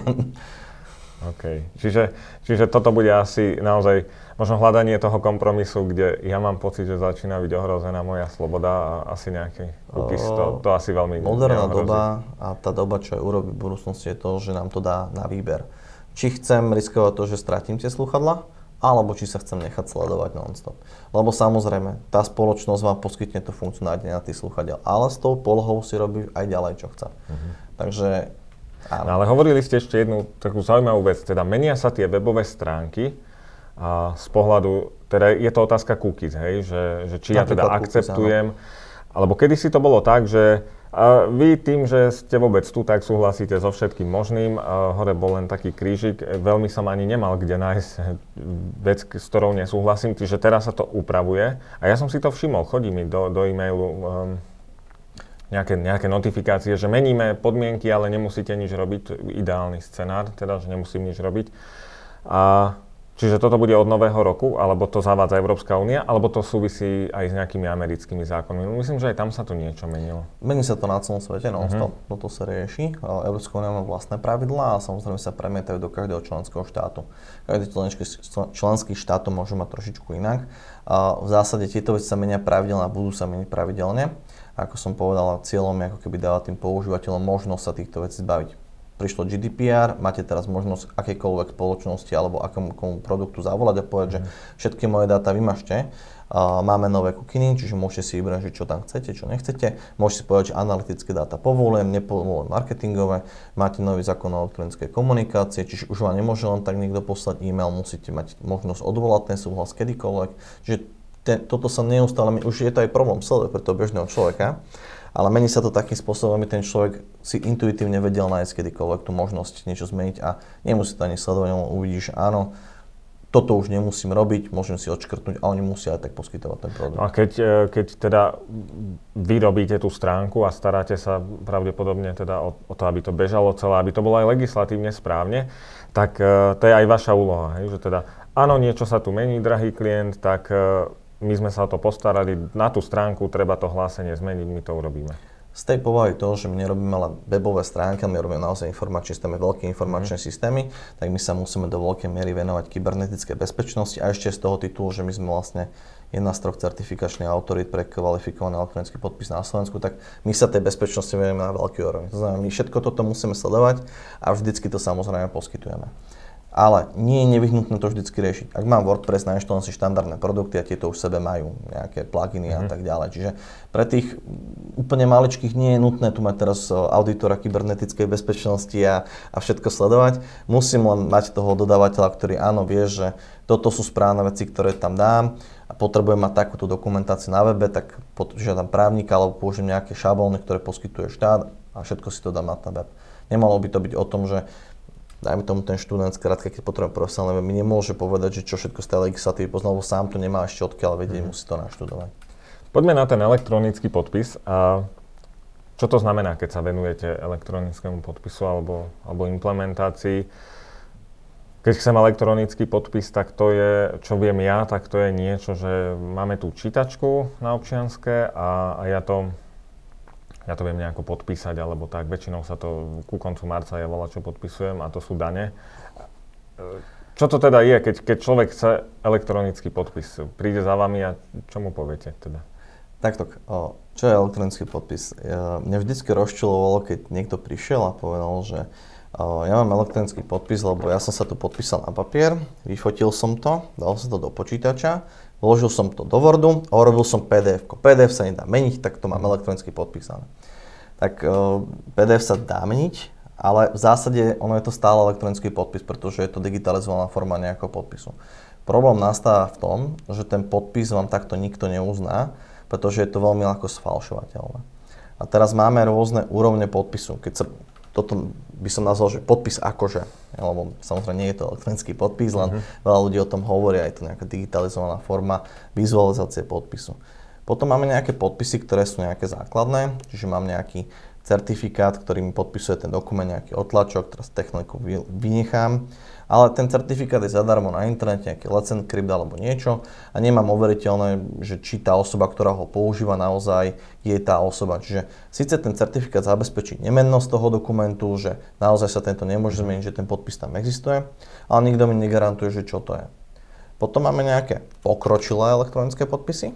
OK. Čiže toto bude asi naozaj možno hľadanie toho kompromisu, kde ja mám pocit, že začína byť ohrozená moja sloboda a asi nejaký cookies, to asi veľmi neohrozí. Moderná doba a tá doba, čo aj urobí v budúcnosti, je to, že nám to dá na výber. Či chcem riskovať to, že stratím tie slúchadlá, alebo či sa chcem nechať sledovať non-stop. Lebo samozrejme, tá spoločnosť vám poskytne tú funkciu nájdenia tých slúchadiel, ale s tou polohou si robí aj ďalej, čo chce. Takže áno. Ale hovorili ste ešte jednu takú zaujímavú vec, teda menia sa tie webové stránky a z pohľadu, teda je to otázka cookies, hej, že či napríklad ja teda akceptujem, cookies, alebo kedysi to bolo tak, že a vy tým, že ste vôbec tu, tak súhlasíte so všetkým možným. Hore bol len taký krížik, veľmi som ani nemal kde nájsť vec, s ktorou nesúhlasím, čiže teraz sa to upravuje. A ja som si to všimol, chodí mi do e-mailu nejaké notifikácie, že meníme podmienky, ale nemusíte nič robiť, ideálny scenár, teda, že nemusím nič robiť. Čiže toto bude od nového roku, alebo to zavádza Európska únia, alebo to súvisí aj s nejakými americkými zákonmi. Myslím, že aj tam sa to niečo menilo. Mení sa to na celom svete, non-stop. Toto sa rieši. Európska únia má vlastné pravidlá a samozrejme sa premietajú do každého členského štátu. Každý členský štát to môže mať trošičku inak. V zásade tieto veci sa menia pravidelne a budú sa meniť pravidelne. Ako som povedal, cieľom je ako keby dávať tým používateľom možnosť sa týchto vecí zbaviť. Prišlo GDPR, máte teraz možnosť akékoľvek spoločnosti alebo akému produktu zavolať a povedať, že všetky moje dáta vymažte. Máme nové kukiny, čiže môžete si vybrať, čo tam chcete, čo nechcete. Môžete si povedať, že analytické dáta povolujem, nepovolujem marketingové. Máte nový zákon o elektronickej komunikácie, čiže už vám nemôže len tak niekto poslať e-mail, musíte mať možnosť odvolať ten súhlas kedykoľvek. Čiže toto sa neustále, už je to aj problém celé pre toho bežného človeka. Ale mení sa to takým spôsobom, aby ten človek si intuitívne vedel nájsť kedykoľvek tú možnosť niečo zmeniť a nemusí to ani sledovať, len uvidíš, áno, toto už nemusím robiť, môžem si odškrtnúť a oni musia aj tak poskytovať ten produkt. A keď teda vy robíte tú stránku a staráte sa pravdepodobne teda o to, aby to bežalo celé, aby to bolo aj legislatívne správne, tak to je aj vaša úloha, hej? Že teda áno, niečo sa tu mení, drahý klient, tak my sme sa o to postarali, na tú stránku treba to hlásenie zmeniť, my to urobíme. Z tej povahy toho, že my nerobíme len webové stránky, my robíme naozaj informačné systémy, veľké informačné systémy, tak my sa musíme do veľkej miery venovať kybernetické bezpečnosti a ešte z toho titulu, že my sme vlastne jedna z troch certifikačných autorít pre kvalifikovaný elektronický podpis na Slovensku, tak my sa tej bezpečnosti venujeme na veľký úroveň. To znamená, my všetko toto musíme sledovať a vždycky to samozrejme poskytujeme. Ale nie je nevyhnutné to vždycky riešiť. Ak mám WordPress, nainštalujem si štandardné produkty a tieto už v sebe majú nejaké pluginy a tak ďalej. Čiže pre tých úplne maličkých nie je nutné tu mať teraz auditora kybernetickej bezpečnosti a všetko sledovať. Musím len mať toho dodávateľa, ktorý áno vie, že toto sú správne veci, ktoré tam dám a potrebujem mať takúto dokumentáciu na webe, tak žiadam právnika alebo použijem nejaké šablóny, ktoré poskytuje štát a všetko si to dám na ten web. Nemalo by to byť o tom, že dajme tomu ten študent, skrátka, keď potrebujem profesionálne, mi nemôže povedať, že čo všetko z tej legislatívy pozná, lebo sám to nemá ešte odkiaľ vedieť, musí to naštudovať. Poďme na ten elektronický podpis. A čo to znamená, keď sa venujete elektronickému podpisu alebo implementácii? Keď chcem elektronický podpis, tak to je, čo viem ja, tak to je niečo, že máme tú čítačku na občianske a ja to viem nejako podpísať, alebo tak, väčšinou sa to ku koncu marca ja voľačo podpisujem a to sú dane. Čo to teda je, keď človek chce elektronický podpis? Príde za vami a čo mu poviete teda? Takto, čo je elektronický podpis? Mňa vždycky rozčulovalo, keď niekto prišiel a povedal, že ja mám elektronický podpis, lebo ja som sa tu podpísal na papier, vyfotil som to, dal som to do počítača, vložil som to do Wordu a urobil som PDF-ko. PDF sa nedá meniť, tak to mám elektronicky podpísané. Tak PDF sa dá meniť, ale v zásade ono je to stále elektronický podpis, pretože je to digitalizovaná forma nejakého podpisu. Problém nastáva v tom, že ten podpis vám takto nikto neuzná, pretože je to veľmi ľahko sfalšovateľné. A teraz máme rôzne úrovne podpisu. Keď sa toto by som nazval, že podpis akože, lebo samozrejme nie je to elektronický podpis, len veľa ľudí o tom hovorí, je to nejaká digitalizovaná forma vizualizácie podpisu. Potom máme nejaké podpisy, ktoré sú nejaké základné, čiže mám nejaký certifikát, ktorý mi podpisuje ten dokument, nejaký otlačok, teraz techniku vynechám, ale ten certifikát je zadarmo na internete, nejaký Let's Encrypt alebo niečo a nemám overiteľné, že či tá osoba, ktorá ho používa naozaj, je tá osoba. Čiže síce ten certifikát zabezpečí nemennosť toho dokumentu, že naozaj sa tento nemôže zmeniť, že ten podpis tam existuje, ale nikto mi negarantuje, že čo to je. Potom máme nejaké pokročilé elektronické podpisy.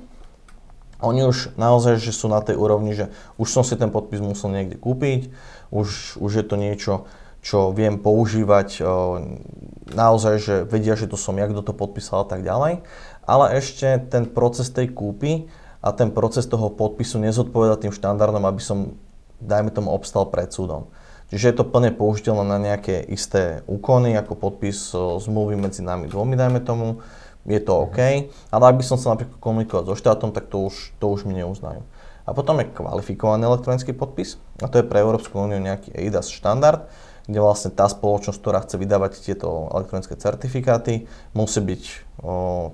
Oni už naozaj, že sú na tej úrovni, že už som si ten podpis musel niekde kúpiť, už je to niečo, čo viem používať, naozaj, že vedia, že to som ja, kto to podpísal a tak ďalej. Ale ešte ten proces tej kúpy a ten proces toho podpisu nezodpovedá tým štandardom, aby som, dajme tomu, obstal pred súdom. Čiže je to plne použiteľné na nejaké isté úkony, ako podpis zmluvy medzi nami dvomi, dajme tomu, je to OK. Ale ak by som sa napríklad komunikoval so štátom, tak to už mi neuznajú. A potom je kvalifikovaný elektronický podpis, a to je pre Európsku úniu nejaký EIDAS štandard, kde vlastne tá spoločnosť, ktorá chce vydávať tieto elektronické certifikáty, musí byť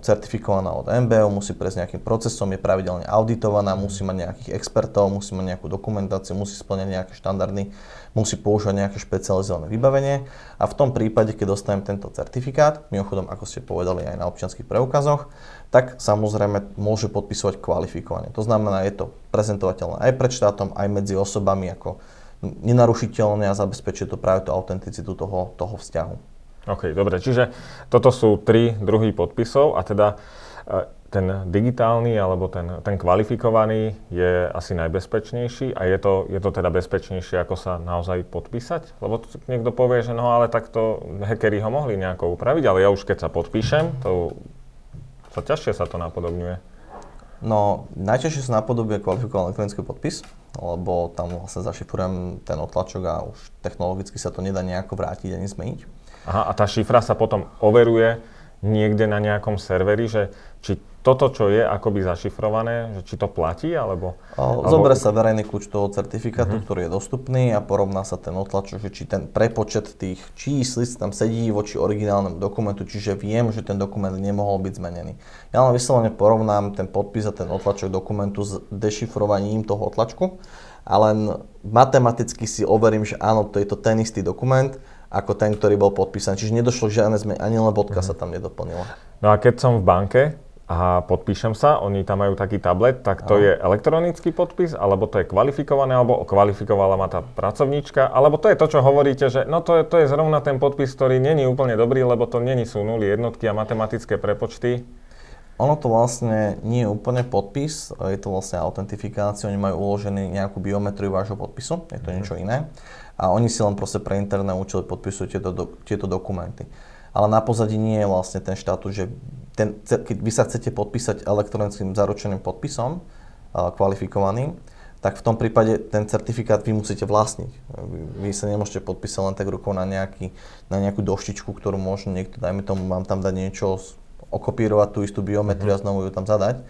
certifikovaná od MBO, musí prejsť nejakým procesom, je pravidelne auditovaná, musí mať nejakých expertov, musí mať nejakú dokumentáciu, musí spĺňať nejaké štandardy, musí používať nejaké špecializované vybavenie a v tom prípade, keď dostanem tento certifikát, mimochodom, ako ste povedali aj na občianskych preukazoch, tak samozrejme môže podpisovať kvalifikovane. To znamená, je to prezentovateľné aj pred štátom, aj medzi osobami ako nenarušiteľné a zabezpečuje to práve tú autenticitu toho vzťahu. OK, dobre, čiže toto sú tri druhy podpisov a teda ten digitálny alebo ten kvalifikovaný je asi najbezpečnejší a je to teda bezpečnejšie, ako sa naozaj podpísať? Lebo niekto povie, že no ale takto hackeri ho mohli nejako upraviť, ale ja už keď sa podpíšem, to ťažšie sa to napodobňuje. No, najťažšie sa napodobňuje kvalifikovaný elektronický podpis, lebo tam vlastne zašifrujem ten otlačok a už technologicky sa to nedá nejako vrátiť ani zmeniť. Aha, a tá šifra sa potom overuje niekde na nejakom serveri, že či toto, čo je akoby zašifrované, že či to platí, alebo... Zoberie sa verejný kľúč toho certifikátu, ktorý je dostupný a porovná sa ten otlačok, že či ten prepočet tých číslic tam sedí voči originálnemu dokumentu, čiže viem, že ten dokument nemohol byť zmenený. Ja len vyslovene porovnám ten podpis a ten otlačok dokumentu s dešifrovaním toho otlačku a len matematicky si overím, že áno, to je to ten istý dokument, ako ten, ktorý bol podpísaný. Čiže nedošlo žiadne zmeny, ani len bodka sa tam nedoplnila. No a keď som v banke, a podpíšem sa, oni tam majú taký tablet, tak to je elektronický podpis, alebo to je kvalifikované, alebo kvalifikovala ma tá pracovníčka, alebo to je to, čo hovoríte, že no to je zrovna ten podpis, ktorý není úplne dobrý, lebo to není sú nuly, jednotky a matematické prepočty. Ono to vlastne nie je úplne podpis, je to vlastne autentifikácia, oni majú uložený nejakú biometriu vášho podpisu, je to niečo iné a oni si len proste pre interné účely podpisujú tieto dokumenty. Ale na pozadí nie je vlastne ten štátus, že keď vy sa chcete podpísať elektronickým zaručeným podpisom, kvalifikovaným, tak v tom prípade ten certifikát vy musíte vlastniť. Vy sa nemôžete podpísať len tak rukou na nejakú doštičku, ktorú možno niekto, dajme tomu, vám tam dať niečo, okopírovať tú istú biometriu a znovu ju tam zadať.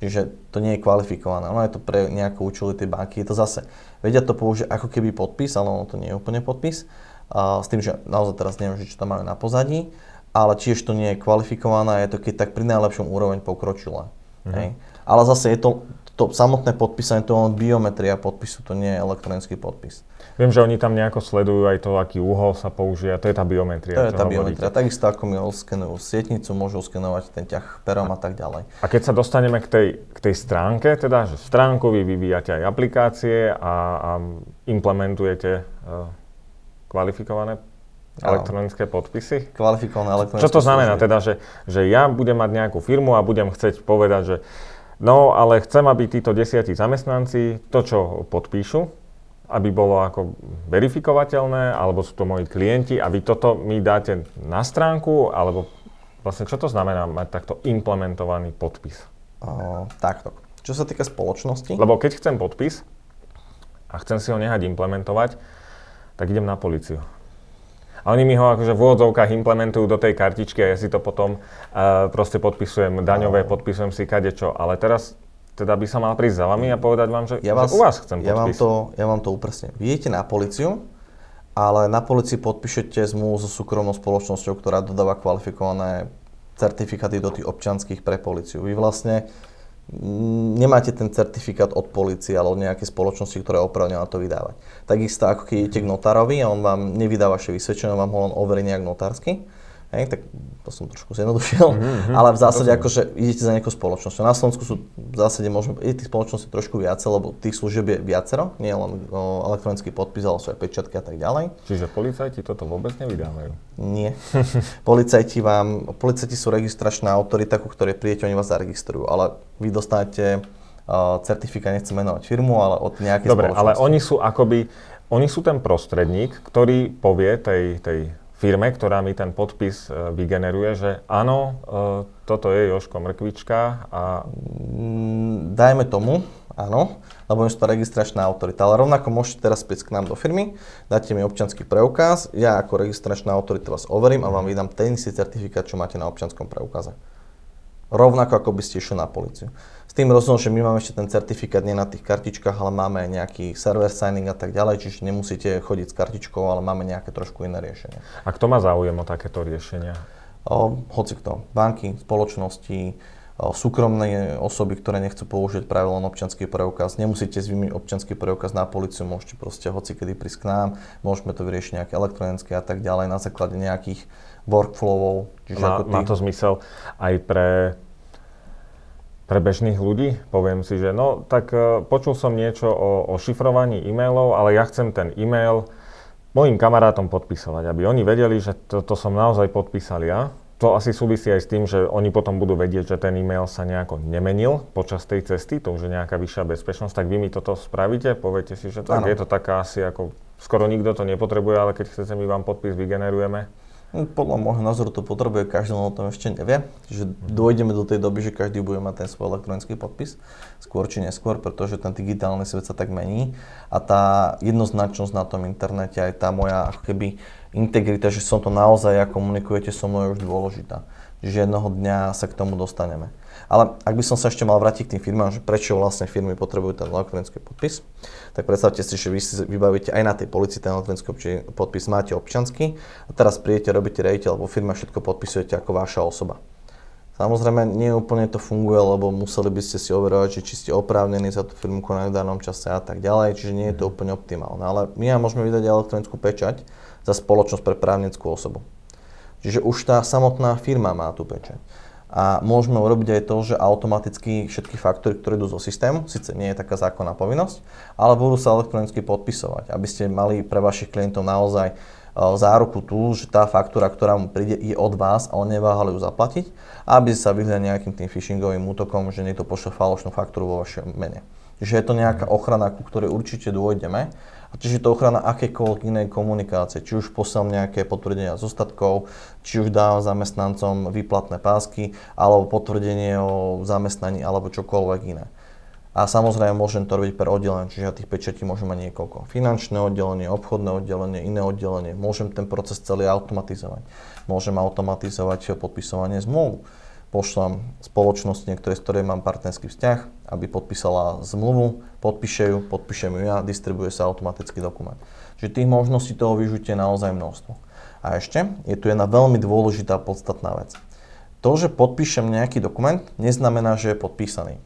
Čiže to nie je kvalifikované, ono je to pre nejakú účely tej banky. Je to zase, vedia to použiť ako keby podpis, ale ono to nie je úplne podpis. S tým, že naozaj teraz neviem, čo tam majú na pozadí, ale tiež to nie je kvalifikované, je to keď tak pri najlepšom úroveň pokročilé. Ale zase je to samotné podpísanie, to len biometria podpisu, to nie je elektronický podpis. Viem, že oni tam nejako sledujú aj to, aký úhol sa používa, to je tá biometria. To je tá biometria, takisto ako mi skenujú sietnicu, môžu skenovať ten ťah perom a tak ďalej. A keď sa dostaneme k tej stránke, teda že stránku vy vyvíjate aj aplikácie a implementujete kvalifikované elektronické podpisy? Kvalifikované elektronické. Čo to znamená teda, že ja budem mať nejakú firmu a budem chcieť povedať, že no ale chcem, aby títo 10 zamestnanci to, čo podpíšu, aby bolo ako verifikovateľné, alebo sú to moji klienti a vy toto mi dáte na stránku, alebo vlastne čo to znamená mať takto implementovaný podpis? Takto. Čo sa týka spoločnosti? Lebo keď chcem podpis a chcem si ho nehať implementovať, tak idem na políciu. A oni mi ho akože v úvodzovkách implementujú do tej kartičky a ja si to potom proste podpisujem daňové, podpisujem si kadečo, ale teraz teda by sa mal prísť za vami a povedať vám, že u vás chcem podpísať. Ja vám to upresním. Vy idete na políciu ale na polici podpíšete zmluvu so súkromnou spoločnosťou, ktorá dodáva kvalifikované certifikáty do tých občianskych pre políciu. Vy vlastne nemáte ten certifikát od polície, ale od nejakej spoločnosti, ktorá je oprávnená to vydávať. Takisto ako keď idete k notárovi a on vám nevydá vaše vysvedčenie, vám ho len overí nejak notársky. Hej, tak to som trošku zjednodušil, ale v zásade akože idete za nejakou spoločnosťou. Na Slovensku sú v zásade možno, je tých spoločností trošku viacej, lebo tých služieb je viacero, nie len elektronický podpis, ale sú aj pečiatky a tak ďalej. Čiže policajti toto vôbec nevydávajú? Nie. Policajti sú registračná autorita, ku ktorej prídete, oni vás zaregistrujú, ale vy dostanete certifikát, nechcem menovať firmu, ale od nejakej spoločnosti. Dobre, ale oni sú akoby, oni sú ten prostredník, ktorý povie tej firme, ktorá mi ten podpis vygeneruje, že áno, toto je Jožko Mrkvička a... Dajme tomu, áno, lebo je to registračná autorita, ale rovnako môžete teraz prísť k nám do firmy, dáte mi občiansky preukaz, ja ako registračná autorita vás overím a vám vydám ten istý certifikát, čo máte na občianskom preukaze. Rovnako ako by ste išli na políciu. S tým rozdielom, že my máme ešte ten certifikát nie na tých kartičkách, ale máme nejaký server signing a tak ďalej, čiže nemusíte chodiť s kartičkou, ale máme nejaké trošku iné riešenie. A kto má záujem o takéto riešenia? Hocikto. Banky, spoločnosti, súkromné osoby, ktoré nechcú použiť práve len občiansky preukaz. Nemusíte vymeniť občiansky preukaz na políciu, môžete proste hocikedy prísť k nám, môžeme to vyriešiť nejaké elektronické a tak ďalej na základe nejakých workflowov. Má to zmysel aj pre bežných ľudí? Poviem si, že no, tak počul som niečo o šifrovaní e-mailov, ale ja chcem ten e-mail mojim kamarátom podpisovať, aby oni vedeli, že to som naozaj podpísal ja. To asi súvisí aj s tým, že oni potom budú vedieť, že ten e-mail sa nejako nemenil počas tej cesty, to už je nejaká vyššia bezpečnosť, tak vy mi toto spravíte, poviete si, že tak ano. Je to taká asi ako, skoro nikto to nepotrebuje, ale keď chcete, my vám podpis vygenerujeme. Podľa môjho názoru to potrebuje každý, len o tom ešte nevie. Čiže dojdeme do tej doby, že každý bude mať ten svoj elektronický podpis, skôr či neskôr, pretože ten digitálny svet sa tak mení a tá jednoznačnosť na tom internete, aj tá moja ako keby integrita, že som to naozaj a komunikujete so mnou, je už dôležitá. Čiže jednoho dňa sa k tomu dostaneme. Ale ak by som sa ešte mal vrátiť k tým firmám, že prečo vlastne firmy potrebujú ten elektronický podpis, tak predstavte si, že vy si vybavíte aj na tej policii ten elektronický podpis, máte občiansky a teraz prídete, robíte riaditeľ alebo firma, všetko podpisujete ako vaša osoba. Samozrejme, nie úplne to funguje, lebo museli by ste si overovať, že či ste oprávnení za tú firmu konať v danom čase a tak ďalej, čiže nie je to úplne optimálne. Ale my môžeme vydať elektronickú pečať za spoločnosť pre právnickú osobu. Čiže už tá samotná firma má tú pečať. A môžeme urobiť aj to, že automaticky všetky faktory, ktoré idú zo systému, síce nie je taká zákonná povinnosť, ale budú sa elektronicky podpisovať, aby ste mali pre vašich klientov naozaj záruku tú, že tá faktúra, ktorá mu príde, je od vás a on neváhal ju zaplatiť, aby sa vyhli nejakým tým phishingovým útokom, že niekto pošle falošnú faktúru vo vašom mene. Čiže je to nejaká ochrana, ku ktorej určite dôjdeme. A čiže je to ochrana akékoľvek inej komunikácie, či už posielam nejaké potvrdenia z ostatkov, či už dávam zamestnancom výplatné pásky, alebo potvrdenie o zamestnaní, alebo čokoľvek iné. A samozrejme môžem to robiť pre oddelenie, čiže tých pečatí môžem mať niekoľko. Finančné oddelenie, obchodné oddelenie, iné oddelenie. Môžem ten proces celý automatizovať. Môžem automatizovať podpisovanie zmluv. Pošlem spoločnosti, niektoré, z ktorej mám partnerský vzťah, aby podpísala zmluvu, podpíšem ju ja, distribuje sa automatický dokument. Čiže tých možností toho využitia je naozaj množstvo. A ešte je tu jedna veľmi dôležitá podstatná vec. To, že podpíšem nejaký dokument, neznamená, že je podpísaný.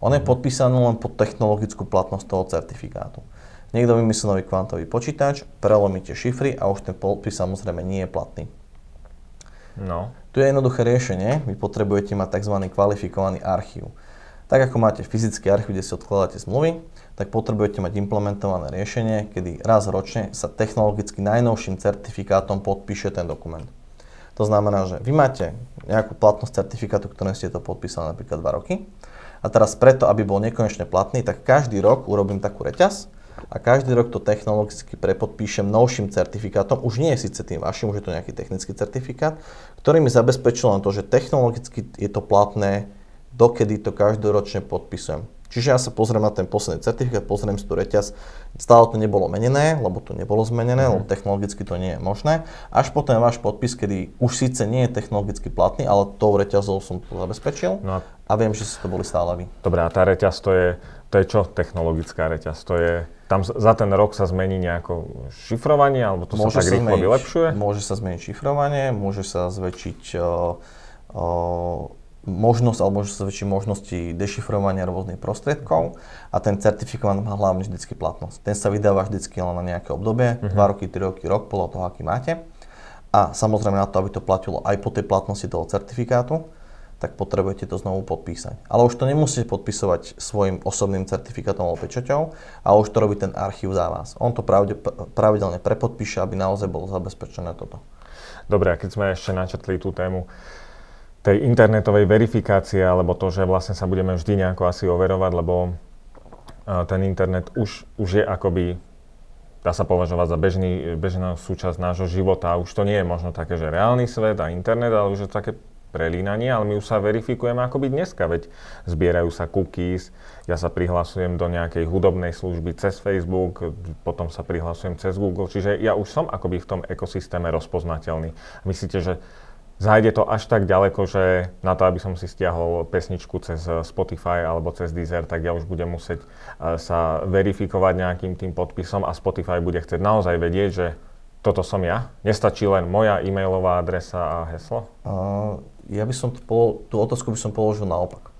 On je podpísaný len pod technologickú platnosť toho certifikátu. Niekto vymyslel nový kvantový počítač, prelomíte šifry a už ten podpis samozrejme nie je platný. No. Tu je jednoduché riešenie, vy potrebujete mať tzv. Kvalifikovaný archív. Tak ako máte fyzický archív, kde si odkladáte zmluvy, tak potrebujete mať implementované riešenie, kedy raz ročne sa technologicky najnovším certifikátom podpíše ten dokument. To znamená, že vy máte nejakú platnosť certifikátu, ktorým ste to podpísali napríklad 2 roky. A teraz preto, aby bol nekonečne platný, tak každý rok urobím takú reťaz, a každý rok to technologicky prepodpíšem novším certifikátom, už nie je síce tým vašim, už je to nejaký technický certifikát, ktorý mi zabezpečil len to, že technologicky je to platné, dokedy to každoročne podpisujem. Čiže ja sa pozriem na ten posledný certifikát, pozriem si tu reťaz, stále to nebolo menené, lebo to nebolo zmenené, lebo technologicky to nie je možné. Až potom váš podpis, kedy už síce nie je technologicky platný, ale tou reťazou som to zabezpečil a viem, že si to boli stále vy. Dobrá, a tá reťaz to je čo technologická reťaz? To je, tam za ten rok sa zmení nejako šifrovanie, alebo to môže sa tak rýchlo vylepšuje? Môže sa zmeniť šifrovanie, môže sa zväčšiť možnosť alebo môže sa zväčšiť možnosti dešifrovania rôznych prostriedkov a ten certifikát má hlavne vždycky platnosť. Ten sa vydáva vždycky len na nejaké obdobie, 2 roky, 3 roky, rok, podľa toho, aký máte. A samozrejme na to, aby to platilo aj po tej platnosti toho certifikátu, tak potrebujete to znovu podpísať. Ale už to nemusíte podpisovať svojim osobným certifikátom alebo pečaťou, ale už to robí ten archív za vás. On to pravidelne prepodpíše, aby naozaj bolo zabezpečené toto. Dobre, a keď sme ešte načrtli tú tému tej internetovej verifikácie, alebo to, že vlastne sa budeme vždy nejako asi overovať, lebo ten internet už je akoby, dá sa považovať za bežná súčasť nášho života. Už to nie je možno také, že reálny svet a internet, ale už je to také prelínanie, ale my už sa verifikujeme akoby dneska, veď zbierajú sa cookies, ja sa prihlasujem do nejakej hudobnej služby cez Facebook, potom sa prihlasujem cez Google, čiže ja už som akoby v tom ekosystéme rozpoznateľný. Myslíte, že zájde to až tak ďaleko, že na to, aby som si stiahol pesničku cez Spotify alebo cez Deezer, tak ja už budem musieť sa verifikovať nejakým tým podpisom a Spotify bude chcieť naozaj vedieť, že toto som ja? Nestačí len moja e-mailová adresa a heslo? Ja by som tú otázku by som položil naopak.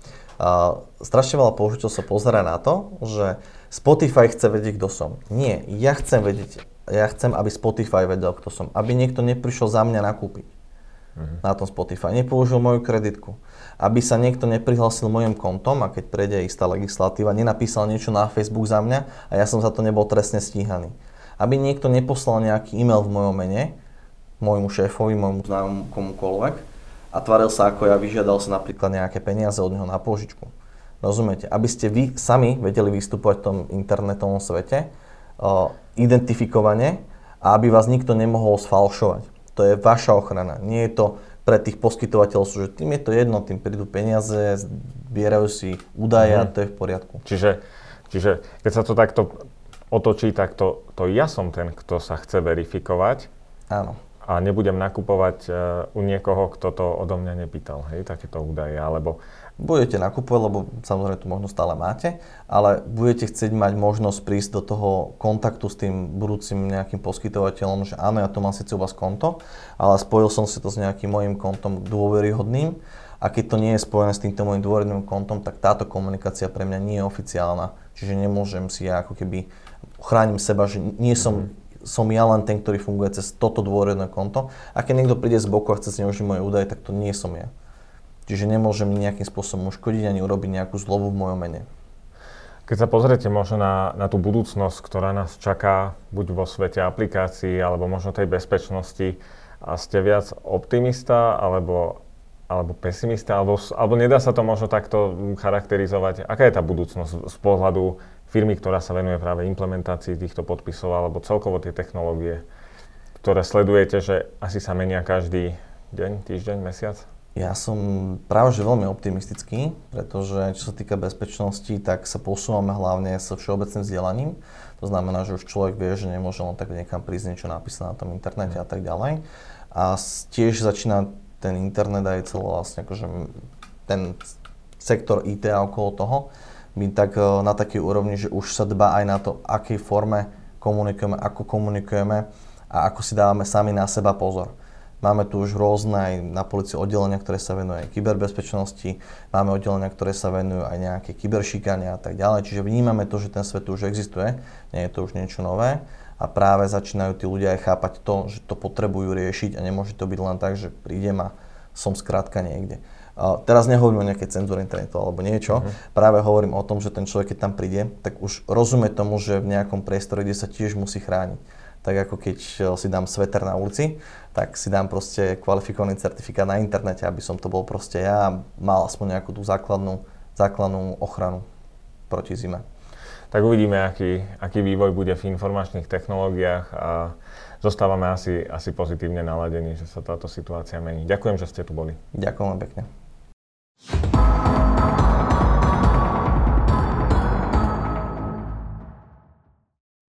Strašne veľa použiteľov sa pozerá na to, že Spotify chce vedieť, kto som. Nie, ja chcem vedieť, ja chcem, aby Spotify vedel, kto som. Aby niekto neprišiel za mňa nakúpiť. Na tom Spotify, nepoužil moju kreditku, aby sa niekto neprihlásil mojim kontom a keď prejde istá legislatíva, nenapísal niečo na Facebook za mňa a ja som za to nebol trestne stíhaný. Aby niekto neposlal nejaký e-mail v mojom mene, môjmu šéfovi, môjmu známomu, komukoľvek a tváril sa ako ja, vyžiadal sa napríklad nejaké peniaze od neho na pôžičku. Rozumiete? Aby ste vy sami vedeli vystupovať v tom internetovom svete identifikovane a aby vás nikto nemohol sfalšovať. To je vaša ochrana. Nie je to pre tých poskytovateľov, že tým je to jedno, tým prídu peniaze, zbierajú si údaje a to je v poriadku. Čiže keď sa to takto otočí, tak to ja som ten, kto sa chce verifikovať. Áno. A nebudem nakupovať u niekoho, kto to odo mňa nepýtal, hej, takéto údaje, alebo... Budete nakupovať, lebo samozrejme tu možno stále máte, ale budete chcieť mať možnosť prísť do toho kontaktu s tým budúcim nejakým poskytovateľom, že áno, ja to mám síce u vás konto, ale spojil som si to s nejakým mojím kontom dôveryhodným a keď to nie je spojené s týmto mojím dôveryhodným kontom, tak táto komunikácia pre mňa nie je oficiálna, čiže nemôžem si ja ako keby, chránim seba, že nie som ja len ten, ktorý funguje cez toto dôveryhodné konto a keď niekto príde z boku a chce zneužiť moje údaje, tak to nie som ja. Čiže nemôžem nejakým spôsobom uškodiť ani urobiť nejakú zlobu v mojom mene. Keď sa pozriete možno na tú budúcnosť, ktorá nás čaká buď vo svete aplikácií alebo možno tej bezpečnosti, a ste viac optimista alebo pesimista, alebo nedá sa to možno takto charakterizovať? Aká je tá budúcnosť z pohľadu firmy, ktorá sa venuje práve implementácii týchto podpisov alebo celkovo tie technológie, ktoré sledujete, že asi sa menia každý deň, týždeň, mesiac? Ja som práve že veľmi optimistický, pretože čo sa týka bezpečnosti, tak sa posúvame hlavne so všeobecným vzdelaním. To znamená, že už človek vie, že nemôže len tak niekam prísť niečo napísané na tom internete a tak ďalej. A tiež začína ten internet aj celý vlastne akože ten sektor IT a okolo toho byť tak na takej úrovni, že už sa dbá aj na to, akej forme komunikujeme, ako komunikujeme a ako si dávame sami na seba pozor. Máme tu už rôzne aj na polícii oddelenia, ktoré sa venujú aj kyberbezpečnosti, máme oddelenia, ktoré sa venujú aj nejaké kyberšikania a tak ďalej. Čiže vnímame to, že ten svet už existuje, nie je to už niečo nové a práve začínajú tí ľudia aj chápať to, že to potrebujú riešiť a nemôže to byť len tak, že prídem a som skrátka niekde. Teraz nehovorím o nejakej cenzúre internetu alebo niečo, práve hovorím o tom, že ten človek, keď tam príde, tak už rozumie tomu, že v nejakom priestore, kde sa tiež musí chrániť. Tak ako keď si dám sveter na ulici, tak si dám proste kvalifikovaný certifikát na internete, aby som to bol proste ja a mal aspoň nejakú tú základnú ochranu proti zime. Tak uvidíme, aký vývoj bude v informačných technológiách a zostávame asi pozitívne naladení, že sa táto situácia mení. Ďakujem, že ste tu boli. Ďakujem pekne.